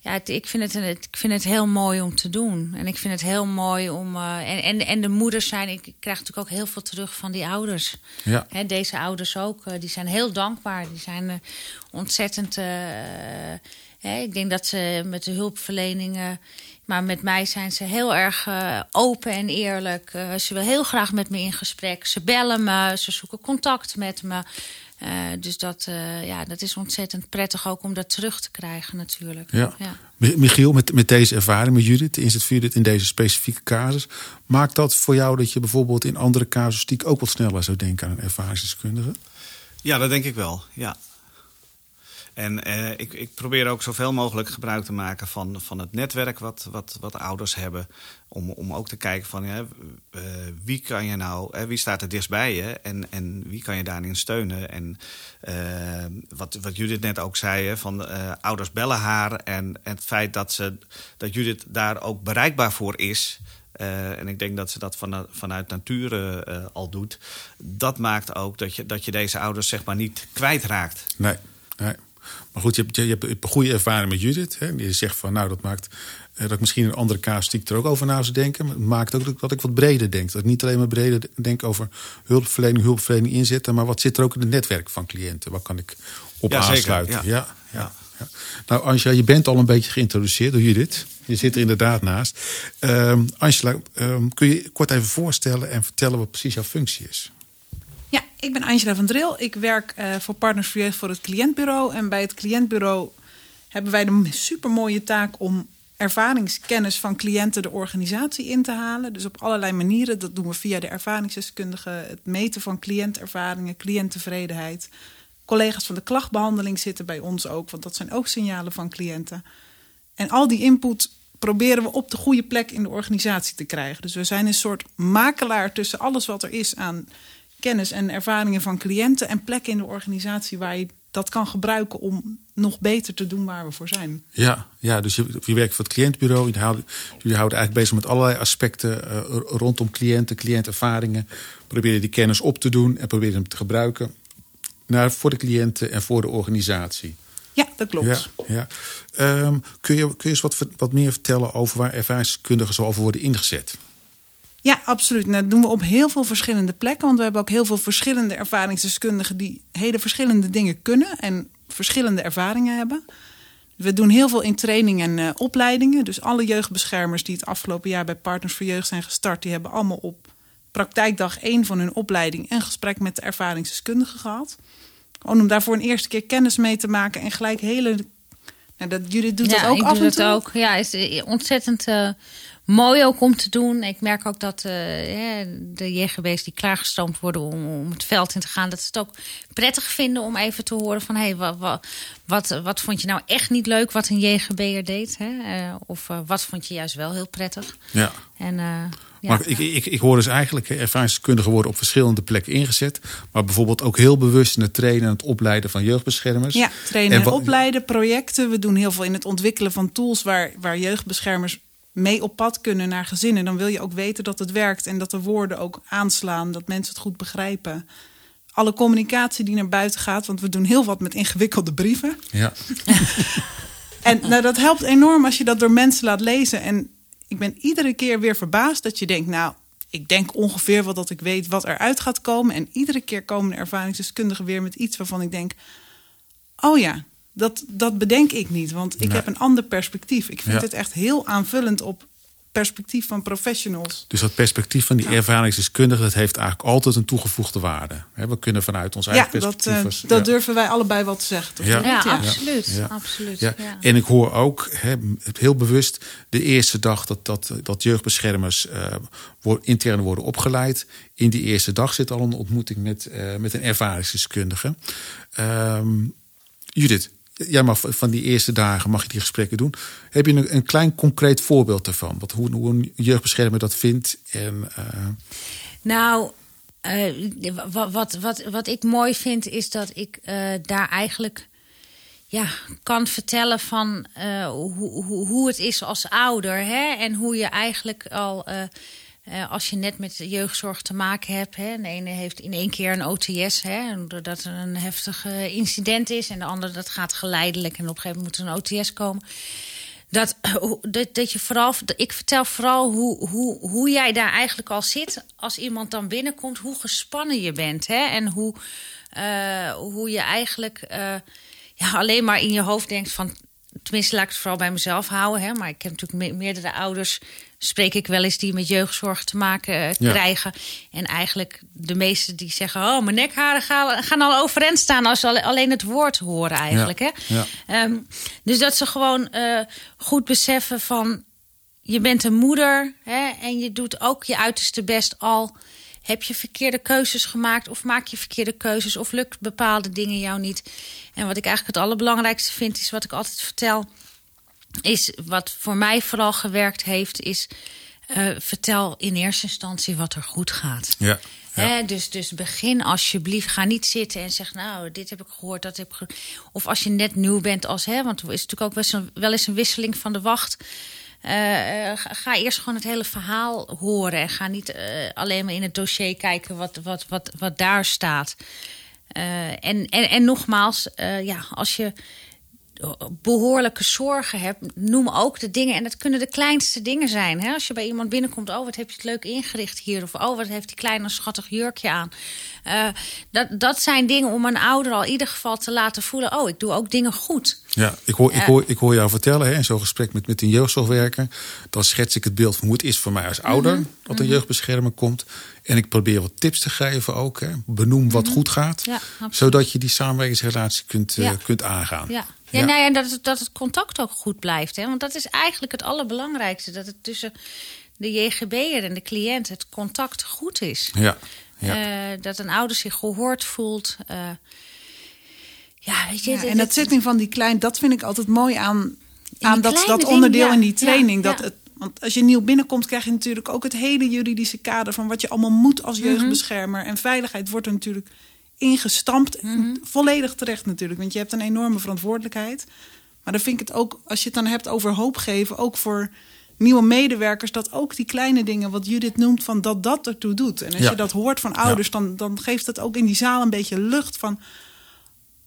Ja, het, ik, vind het een, ik vind het heel mooi om te doen. En ik vind het heel mooi om... Uh, en, en, en de moeders zijn... Ik krijg natuurlijk ook heel veel terug van die ouders. Ja. Hè, deze ouders ook. Uh, die zijn heel dankbaar. Die zijn uh, ontzettend... Uh, hè, ik denk dat ze met de hulpverleningen... Maar met mij zijn ze heel erg uh, open en eerlijk. Uh, ze wil heel graag met me in gesprek. Ze bellen me. Ze zoeken contact met me. Uh, dus dat, uh, ja, dat is ontzettend prettig ook om dat terug te krijgen natuurlijk. Ja. Ja. Michiel, met, met deze ervaring met Judith, geïnstitueerd dit in deze specifieke casus. Maakt dat voor jou dat je bijvoorbeeld in andere casuïstiek ook wat sneller zou denken aan een ervaringsdeskundige? Ja, dat denk ik wel, ja. En eh, ik, ik probeer ook zoveel mogelijk gebruik te maken van, van het netwerk wat, wat, wat ouders hebben. Om, om ook te kijken van ja, uh, wie kan je nou, uh, wie staat er dichtst bij je en, en wie kan je daarin steunen. En uh, wat, wat Judith net ook zei, hè, van uh, ouders bellen haar. En het feit dat, ze, dat Judith daar ook bereikbaar voor is. Uh, en ik denk dat ze dat van, vanuit nature uh, al doet. Dat maakt ook dat je, dat je deze ouders zeg maar niet kwijtraakt. Nee, nee. Maar goed, je hebt, je hebt een goede ervaring met Judith. Hè? Die zegt van, nou, dat maakt eh, dat ik misschien een andere casuïstiek er ook over na zou denken. Maar het maakt ook dat ik wat breder denk. Dat ik niet alleen maar breder denk over hulpverlening, hulpverlening inzetten. Maar wat zit er ook in het netwerk van cliënten? Wat kan ik op ja, aansluiten? Zeker, ja. Ja, ja, ja. Nou, Angela, je bent al een beetje geïntroduceerd door Judith. Je zit er inderdaad naast. Um, Angela, um, kun je kort even voorstellen en vertellen wat precies jouw functie is? Ja, ik ben Angela van Dril. Ik werk uh, voor Partners voor Jeugd voor het cliëntbureau. En bij het cliëntbureau hebben wij de supermooie taak om ervaringskennis van cliënten de organisatie in te halen. Dus op allerlei manieren. Dat doen we via de ervaringsdeskundigen. Het meten van cliëntervaringen, cliënttevredenheid. Collega's van de klachtbehandeling zitten bij ons ook. Want dat zijn ook signalen van cliënten. En al die input proberen we op de goede plek in de organisatie te krijgen. Dus we zijn een soort makelaar tussen alles wat er is aan kennis en ervaringen van cliënten en plekken in de organisatie waar je dat kan gebruiken om nog beter te doen waar we voor zijn. Ja, ja, dus je, je werkt voor het cliëntbureau. Jullie houden, jullie houden eigenlijk bezig met allerlei aspecten uh, rondom cliënten, cliëntervaringen. Proberen die kennis op te doen en proberen hem te gebruiken naar, voor de cliënten en voor de organisatie. Ja, dat klopt. Ja, ja. Um, kun je, kun je eens wat, wat meer vertellen over waar ervaringskundigen zo over worden ingezet? Ja, absoluut. Nou, dat doen we op heel veel verschillende plekken. Want we hebben ook heel veel verschillende ervaringsdeskundigen die hele verschillende dingen kunnen en verschillende ervaringen hebben. We doen heel veel in training en uh, opleidingen. Dus alle jeugdbeschermers die het afgelopen jaar bij Partners voor Jeugd zijn gestart, die hebben allemaal op praktijkdag één van hun opleiding een gesprek met de ervaringsdeskundigen gehad. Gewoon om daarvoor een eerste keer kennis mee te maken en gelijk hele... Nou, dat, Judith doet ja, dat ook af en toe. Ja, ik doe dat ook. Ja, het is ontzettend... Uh... Mooi ook om te doen. Ik merk ook dat uh, de J G B's die klaargestoomd worden om, om het veld in te gaan, dat ze het ook prettig vinden om even te horen van hey, wat, wat, wat, wat vond je nou echt niet leuk wat een J G B'er deed? Hè? Uh, of uh, wat vond je juist wel heel prettig? Ja. En, uh, ja, maar ik, ik, ik hoor dus eigenlijk ervaringskundigen worden op verschillende plekken ingezet. Maar bijvoorbeeld ook heel bewust in het trainen en het opleiden van jeugdbeschermers. Ja, trainen en, en opleiden, projecten. We doen heel veel in het ontwikkelen van tools waar, waar jeugdbeschermers mee op pad kunnen naar gezinnen. Dan wil je ook weten dat het werkt en dat de woorden ook aanslaan, dat mensen het goed begrijpen. Alle communicatie die naar buiten gaat, want we doen heel wat met ingewikkelde brieven. Ja. En nou, dat helpt enorm als je dat door mensen laat lezen. En ik ben iedere keer weer verbaasd dat je denkt, nou, ik denk ongeveer wel dat ik weet wat eruit gaat komen. En iedere keer komen de ervaringsdeskundigen weer met iets waarvan ik denk, oh ja, Dat, dat bedenk ik niet, want ik nee. heb een ander perspectief. Ik vind ja. het echt heel aanvullend op perspectief van professionals. Dus dat perspectief van die nou. ervaringsdeskundigen, dat heeft eigenlijk altijd een toegevoegde waarde. We kunnen vanuit ons ja, eigen perspectief... Dat, uh, als, dat ja. durven wij allebei wat te zeggen. Toch? Ja. Ja, ja, absoluut. Ja. absoluut ja. Ja. En ik hoor ook he, heel bewust de eerste dag dat, dat, dat jeugdbeschermers uh, intern worden opgeleid. In die eerste dag zit al een ontmoeting met, uh, met een ervaringsdeskundige. Um, Judith, jij mag van die eerste dagen mag je die gesprekken doen. Heb je een, een klein concreet voorbeeld daarvan? Wat, hoe, hoe een jeugdbeschermer dat vindt? En, uh... Nou, uh, wat, wat, wat, wat ik mooi vind is dat ik uh, daar eigenlijk ja, kan vertellen van uh, hoe, hoe, hoe het is als ouder. Hè? En hoe je eigenlijk al... Uh, Uh, als je net met jeugdzorg te maken hebt... Hè, de ene heeft in één keer een O T S... Hè, doordat er een heftig uh, incident is... en de ander dat gaat geleidelijk... en op een gegeven moment moet er een O T S komen... Dat, dat, dat je vooral, ik vertel vooral hoe, hoe, hoe jij daar eigenlijk al zit... als iemand dan binnenkomt, hoe gespannen je bent... Hè, en hoe, uh, hoe je eigenlijk uh, ja, alleen maar in je hoofd denkt... van, tenminste, laat ik het vooral bij mezelf houden... Hè, maar ik heb natuurlijk me- meerdere ouders... spreek ik wel eens die met jeugdzorg te maken krijgen. Ja. En eigenlijk de meesten die zeggen... oh, mijn nekharen gaan, gaan al overeind staan... als ze alleen het woord horen eigenlijk. Ja. Hè? Ja. Um, dus dat ze gewoon uh, goed beseffen van... je bent een moeder hè, en je doet ook je uiterste best al... heb je verkeerde keuzes gemaakt of maak je verkeerde keuzes... of lukt bepaalde dingen jou niet. En wat ik eigenlijk het allerbelangrijkste vind... is wat ik altijd vertel... is wat voor mij vooral gewerkt heeft, is uh, vertel in eerste instantie wat er goed gaat. Ja, ja. Hè, dus, dus begin alsjeblieft, ga niet zitten en zeg nou, dit heb ik gehoord, dat heb ik gehoord. Of als je net nieuw bent, als, hè, want er is natuurlijk ook wel eens een, wel eens een wisseling van de wacht. Uh, ga, ga eerst gewoon het hele verhaal horen en ga niet uh, alleen maar in het dossier kijken wat, wat, wat, wat daar staat. Uh, en, en, en nogmaals, uh, ja, als je... behoorlijke zorgen hebt, noem ook de dingen. En dat kunnen de kleinste dingen zijn. Hè? Als je bij iemand binnenkomt, oh, wat heb je het leuk ingericht hier. Of oh, wat heeft die kleine een schattig jurkje aan. Uh, dat, dat zijn dingen om een ouder al in ieder geval te laten voelen... oh, ik doe ook dingen goed. Ja, ik hoor, ik hoor, ik hoor jou vertellen, hè, in zo'n gesprek met, met een jeugdzorgwerker... dan schets ik het beeld van hoe het is voor mij als ouder... Mm-hmm. dat een jeugdbeschermer komt. En ik probeer wat tips te geven ook. Hè. Benoem wat mm-hmm. goed gaat. Ja, zodat je die samenwerkingsrelatie kunt, ja. uh, kunt aangaan. Ja. Ja, ja. Nou ja, en dat, dat het contact ook goed blijft. Hè? Want dat is eigenlijk het allerbelangrijkste. Dat het tussen de J G B'er en de cliënt het contact goed is. Ja, ja. Uh, dat een ouder zich gehoord voelt. Uh, ja, weet je, ja, dit, en dat zitting van die klein, dat vind ik altijd mooi aan, aan dat, dat onderdeel ding, ja. in die training. Ja, ja. Dat het, want als je nieuw binnenkomt, krijg je natuurlijk ook het hele juridische kader... van wat je allemaal moet als jeugdbeschermer. Mm-hmm. En veiligheid wordt er natuurlijk... ingestampt, mm-hmm. volledig terecht natuurlijk. Want je hebt een enorme verantwoordelijkheid. Maar dan vind ik het ook, als je het dan hebt over hoop geven... ook voor nieuwe medewerkers, dat ook die kleine dingen... wat Judith noemt, van dat dat ertoe doet. En als ja. je dat hoort van ouders, ja. dan, dan geeft dat ook in die zaal een beetje lucht van...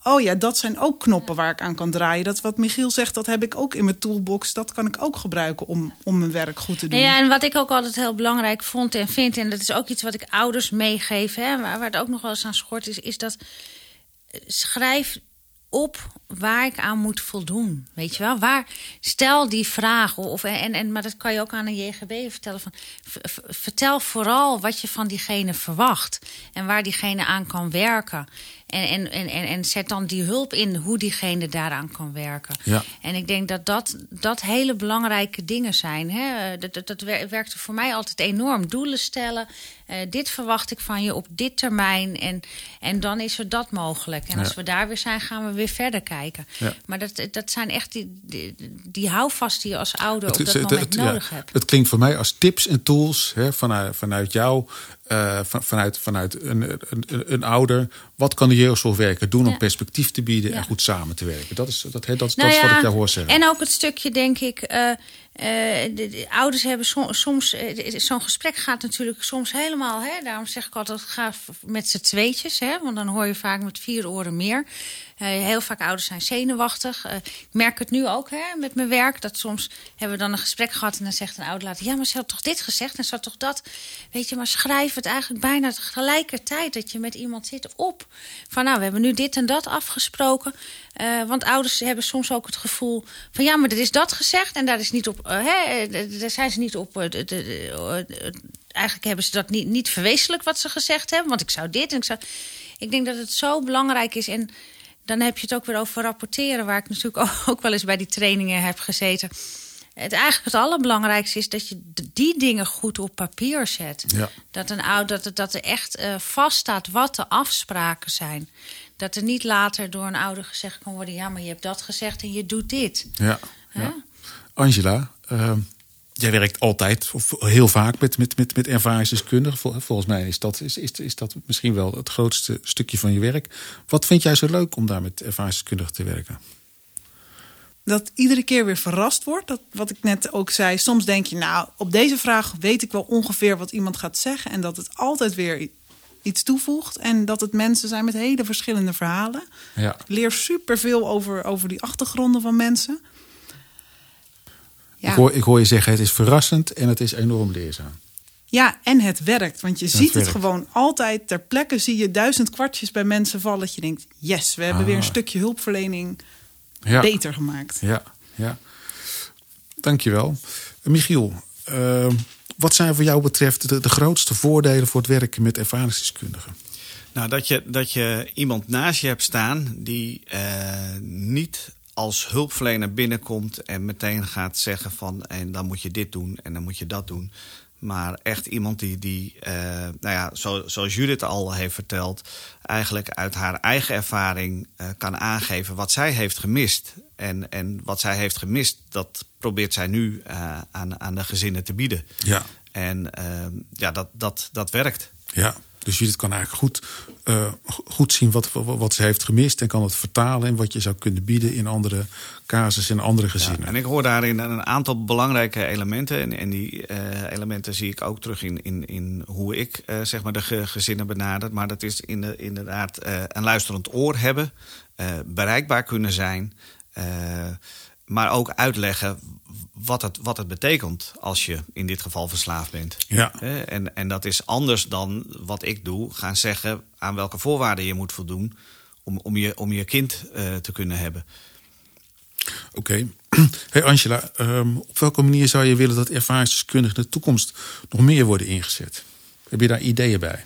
oh ja, dat zijn ook knoppen waar ik aan kan draaien. Dat wat Michiel zegt, dat heb ik ook in mijn toolbox. Dat kan ik ook gebruiken om, om mijn werk goed te doen. Ja, en wat ik ook altijd heel belangrijk vond en vind... en dat is ook iets wat ik ouders meegeef... Hè, waar het ook nog wel eens aan schort is... is dat schrijf op waar ik aan moet voldoen. Weet je wel? Waar, stel die vragen. Of, en, en, maar dat kan je ook aan een J G B vertellen. Van, v- vertel vooral wat je van diegene verwacht. En waar diegene aan kan werken. En, en, en, en zet dan die hulp in hoe diegene daaraan kan werken. Ja. En ik denk dat dat, dat hele belangrijke dingen zijn. Hè? Dat, dat, dat werkte voor mij altijd enorm. Doelen stellen. Uh, dit verwacht ik van je op dit termijn. En, en dan is er dat mogelijk. En ja. als we daar weer zijn, gaan we weer verder kijken. Ja. Maar dat, dat zijn echt die, die, die houvast die je als ouder het, op dat het, moment het, nodig ja, hebt. Het klinkt voor mij als tips en tools hè, vanuit, vanuit jou... Uh, van, vanuit, vanuit een, een, een ouder. Wat kan de jeugdzorgwerker doen om ja. perspectief te bieden... Ja. en goed samen te werken? Dat is, dat, dat, dat nou is ja, wat ik daar hoor zeggen. En ook het stukje, denk ik... Uh, uh, de, de ouders hebben som, soms... Uh, zo'n gesprek gaat natuurlijk soms helemaal... Hè, daarom zeg ik altijd, ga met z'n tweetjes. Hè, want dan hoor je vaak met vier oren meer. Uh, heel vaak ouders zijn zenuwachtig. Uh, ik merk het nu ook hè, met mijn werk. Dat soms hebben we dan een gesprek gehad... en dan zegt een ouder later... ja, maar ze had toch dit gezegd en ze had toch dat... weet je, maar schrijf... het eigenlijk bijna tegelijkertijd dat je met iemand zit op. Van nou, we hebben nu dit en dat afgesproken. Uh, want ouders hebben soms ook het gevoel van... ja, maar er is dat gezegd en daar is niet op op... Uh, hè, daar zijn ze niet op... Uh, de, de, de, uh, eigenlijk hebben ze dat niet, niet verwezenlijk wat ze gezegd hebben. Want ik zou dit en ik zou... Ik denk dat het zo belangrijk is. En dan heb je het ook weer over rapporteren... waar ik natuurlijk ook wel eens bij die trainingen heb gezeten. Het, eigenlijk het allerbelangrijkste is dat je die dingen goed op papier zet. Ja. Dat, een oud, dat, het, dat er echt uh, vaststaat wat de afspraken zijn. Dat er niet later door een ouder gezegd kan worden... ja, maar je hebt dat gezegd en je doet dit. Ja, ja. Angela, uh, jij werkt altijd of heel vaak met, met, met, met ervaringsdeskundigen. Vol, volgens mij is dat, is, is, is dat misschien wel het grootste stukje van je werk. Wat vind jij zo leuk om daar met ervaringsdeskundigen te werken? Dat iedere keer weer verrast wordt. Dat, wat ik net ook zei, soms denk je... nou, op deze vraag weet ik wel ongeveer wat iemand gaat zeggen... en dat het altijd weer iets toevoegt. En dat het mensen zijn met hele verschillende verhalen. Ja. Ik leer superveel over, over die achtergronden van mensen. Ja. Ik, hoor, ik hoor je zeggen, het is verrassend en het is enorm leerzaam. Ja, en het werkt. Want je en ziet het, het gewoon altijd ter plekke. Zie je duizend kwartjes bij mensen vallen. Dat je denkt, yes, we hebben ah. weer een stukje hulpverlening... Ja. beter gemaakt. Ja, ja. Dankjewel. Michiel, uh, wat zijn voor jou betreft de, de grootste voordelen... voor het werken met ervaringsdeskundigen? Nou, dat je, dat je iemand naast je hebt staan... die uh, niet als hulpverlener binnenkomt... en meteen gaat zeggen van... en dan moet je dit doen en dan moet je dat doen... Maar echt iemand die, die uh, nou ja, zo, zoals Judith al heeft verteld... eigenlijk uit haar eigen ervaring uh, kan aangeven wat zij heeft gemist. En, en wat zij heeft gemist, dat probeert zij nu uh, aan, aan de gezinnen te bieden. Ja. En uh, ja, dat, dat, dat werkt. Ja, dus Judith kan eigenlijk goed, uh, goed zien wat, wat ze heeft gemist... en kan het vertalen in wat je zou kunnen bieden in andere casus en andere gezinnen. Ja, en ik hoor daarin een aantal belangrijke elementen. En, en die uh, elementen zie ik ook terug in, in, in hoe ik uh, zeg maar de ge, gezinnen benader. Maar dat is in de, inderdaad uh, een luisterend oor hebben. Uh, bereikbaar kunnen zijn. Uh, maar ook uitleggen wat het, wat het betekent als je in dit geval verslaafd bent. Ja. En, en dat is anders dan wat ik doe. Gaan zeggen aan welke voorwaarden je moet voldoen... om, om, je, om je kind uh, te kunnen hebben. Oké. Okay. Hey Angela, um, op welke manier zou je willen... dat ervaringsdeskundigen in de toekomst nog meer worden ingezet? Heb je daar ideeën bij?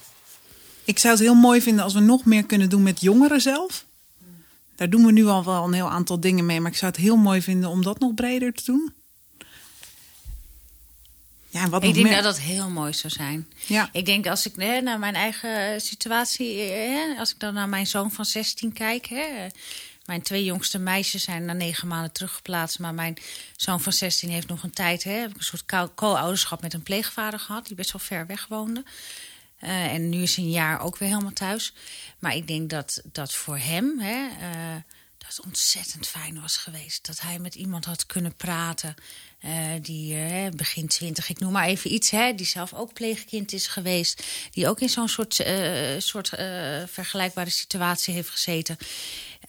Ik zou het heel mooi vinden als we nog meer kunnen doen met jongeren zelf. Daar doen we nu al wel een heel aantal dingen mee... maar ik zou het heel mooi vinden om dat nog breder te doen. Ja, wat ik denk meer? Dat dat heel mooi zou zijn. Ja. Ik denk als ik hè, naar mijn eigen situatie... Hè, als ik dan naar mijn zoon van zestien kijk... Hè, mijn twee jongste meisjes zijn na negen maanden teruggeplaatst... maar mijn zoon van zestien heeft nog een tijd... Hè, heb ik een soort co-ouderschap met een pleegvader gehad... die best wel ver weg woonde. Uh, en nu is hij een jaar ook weer helemaal thuis. Maar ik denk dat dat voor hem... Hè, uh, dat ontzettend fijn was geweest. Dat hij met iemand had kunnen praten... Uh, die uh, begin twintig, ik noem maar even iets... Hè, die zelf ook pleegkind is geweest... die ook in zo'n soort, uh, soort uh, vergelijkbare situatie heeft gezeten...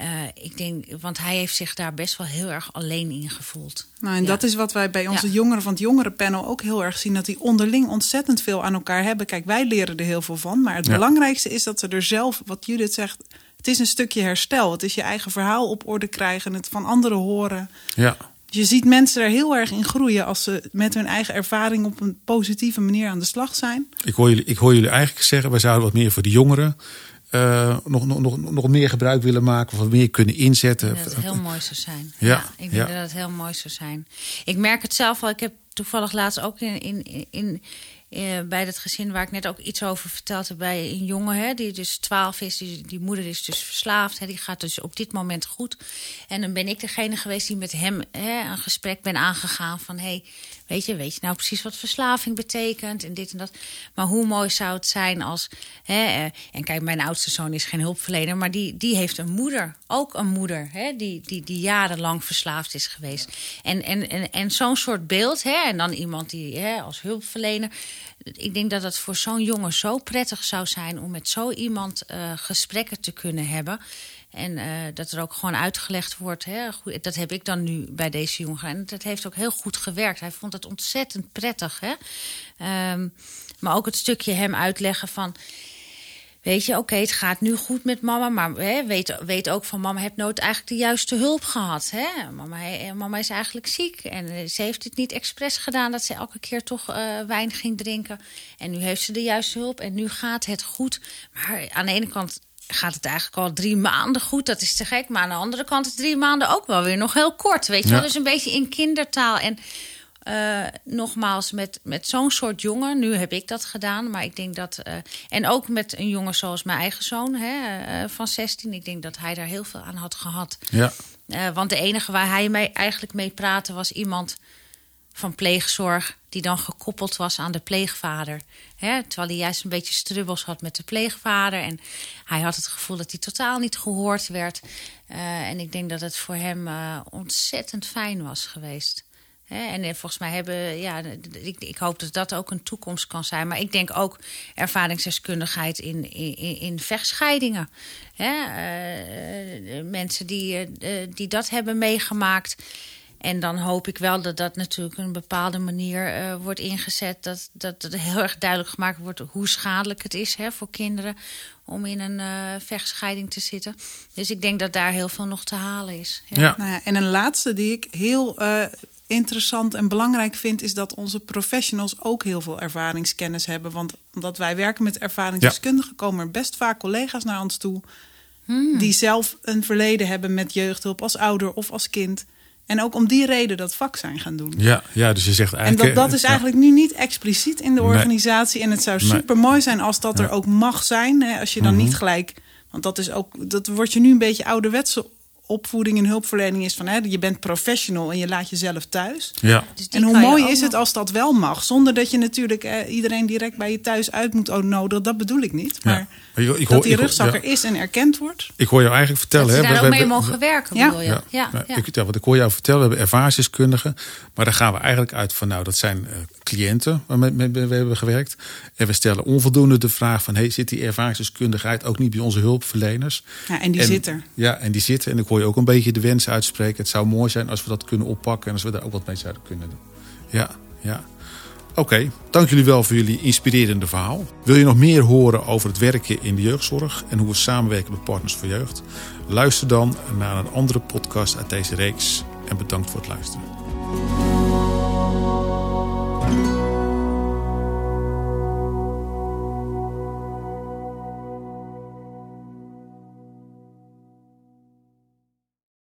Uh, ik denk, want hij heeft zich daar best wel heel erg alleen in gevoeld. Nou, en ja. dat is wat wij bij onze ja. jongeren van het jongerenpanel ook heel erg zien. Dat die onderling ontzettend veel aan elkaar hebben. Kijk, wij leren er heel veel van. Maar het ja. belangrijkste is dat ze er zelf, wat Judith zegt... het is een stukje herstel. Het is je eigen verhaal op orde krijgen. Het van anderen horen. Ja. Je ziet mensen er heel erg in groeien... als ze met hun eigen ervaring op een positieve manier aan de slag zijn. Ik hoor jullie, ik hoor jullie eigenlijk zeggen... wij zouden wat meer voor de jongeren... Uh, nog, nog, nog meer gebruik willen maken of wat meer kunnen inzetten. Dat het heel mooi zou zijn. Ja, ja, ik denk ja. dat het heel mooi zou zijn. Ik merk het zelf al. Ik heb toevallig laatst ook in, in, in, uh, bij dat gezin waar ik net ook iets over vertelde... bij een jongen hè, die dus twaalf is, die, die moeder is dus verslaafd. Hè, die gaat dus op dit moment goed. En dan ben ik degene geweest die met hem hè, een gesprek ben aangegaan van... hey, Weet je, weet je nou precies wat verslaving betekent en dit en dat. Maar hoe mooi zou het zijn als... Hè, en kijk, mijn oudste zoon is geen hulpverlener... maar die, die heeft een moeder, ook een moeder... Hè, die, die, die jarenlang verslaafd is geweest. En, en, en, en zo'n soort beeld, hè, en dan iemand die hè, als hulpverlener... ik denk dat het voor zo'n jongen zo prettig zou zijn... om met zo iemand uh, gesprekken te kunnen hebben... En uh, dat er ook gewoon uitgelegd wordt. Hè? Goed, dat heb ik dan nu bij deze jongeren. En dat heeft ook heel goed gewerkt. Hij vond het ontzettend prettig. Hè? Um, maar ook het stukje hem uitleggen van... Weet je, oké, okay, het gaat nu goed met mama, maar hè, weet, weet ook van mama heeft nooit eigenlijk de juiste hulp gehad. Hè? Mama, mama is eigenlijk ziek en ze heeft het niet expres gedaan dat ze elke keer toch uh, wijn ging drinken. En nu heeft ze de juiste hulp en nu gaat het goed. Maar aan de ene kant gaat het eigenlijk al drie maanden goed, dat is te gek. Maar aan de andere kant is drie maanden ook wel weer nog heel kort, weet je wel. Ja. Dus een beetje in kindertaal en... Uh, nogmaals, met, met zo'n soort jongen. Nu heb ik dat gedaan, maar ik denk dat... Uh, en ook met een jongen zoals mijn eigen zoon, hè, uh, van zestien. Ik denk dat hij daar heel veel aan had gehad. Ja. Uh, want de enige waar hij mee, eigenlijk mee praatte... was iemand van pleegzorg die dan gekoppeld was aan de pleegvader. Hè, terwijl hij juist een beetje strubbels had met de pleegvader. En hij had het gevoel dat hij totaal niet gehoord werd. Uh, en ik denk dat het voor hem uh, ontzettend fijn was geweest. He, en volgens mij hebben, ja, ik, ik hoop dat dat ook een toekomst kan zijn. Maar ik denk ook ervaringsdeskundigheid in, in, in vechtscheidingen. He, uh, mensen die, uh, die dat hebben meegemaakt. En dan hoop ik wel dat dat natuurlijk een bepaalde manier uh, wordt ingezet. Dat, dat dat heel erg duidelijk gemaakt wordt hoe schadelijk het is, hè, voor kinderen om in een uh, vechtscheiding te zitten. Dus ik denk dat daar heel veel nog te halen is. Ja. Ja. Nou ja, en een laatste die ik heel... Uh, interessant en belangrijk vind, is dat onze professionals ook heel veel ervaringskennis hebben. Want omdat wij werken met ervaringsdeskundigen, ja, komen er best vaak collega's naar ons toe hmm. die zelf een verleden hebben met jeugdhulp als ouder of als kind. En ook om die reden dat vak zijn gaan doen. Ja, ja, dus je zegt eigenlijk... En dat, dat is eigenlijk ja. nu niet expliciet in de organisatie. Nee. En het zou super mooi zijn als dat ja. er ook mag zijn. Hè, als je dan mm-hmm. niet gelijk... Want dat is ook, dat wordt je nu een beetje ouderwetse opvoeding en hulpverlening is van... Hè, je bent professional en je laat jezelf thuis. Ja. Dus en hoe mooi is het als dat wel mag? Zonder dat je natuurlijk eh, iedereen direct bij je thuis uit moet nodigen. Dat bedoel ik niet. Maar ja. ik, ik, ik, dat die rugzak ik, ik, ja. er is en erkend wordt. Ik hoor jou eigenlijk vertellen... Dat ze daar hè, ook we, mee we, mogen we, werken, ja. bedoel je? Ja. Ja. Ja. Ja. Ik, ja, want ik hoor jou vertellen, we hebben ervaringsdeskundigen. Maar daar gaan we eigenlijk uit van... nou, dat zijn uh, cliënten waarmee we, we, we hebben gewerkt. En we stellen onvoldoende de vraag van... Hey, zit die ervaringsdeskundigheid ook niet bij onze hulpverleners? Ja, en die en, zit er. Ja, en die zit en ik hoor je ook een beetje de wens uitspreken. Het zou mooi zijn als we dat kunnen oppakken en als we daar ook wat mee zouden kunnen doen. Ja, ja. Oké, okay. Dank jullie wel voor jullie inspirerende verhaal. Wil je nog meer horen over het werken in de jeugdzorg en hoe we samenwerken met Partners voor Jeugd? Luister dan naar een andere podcast uit deze reeks en bedankt voor het luisteren.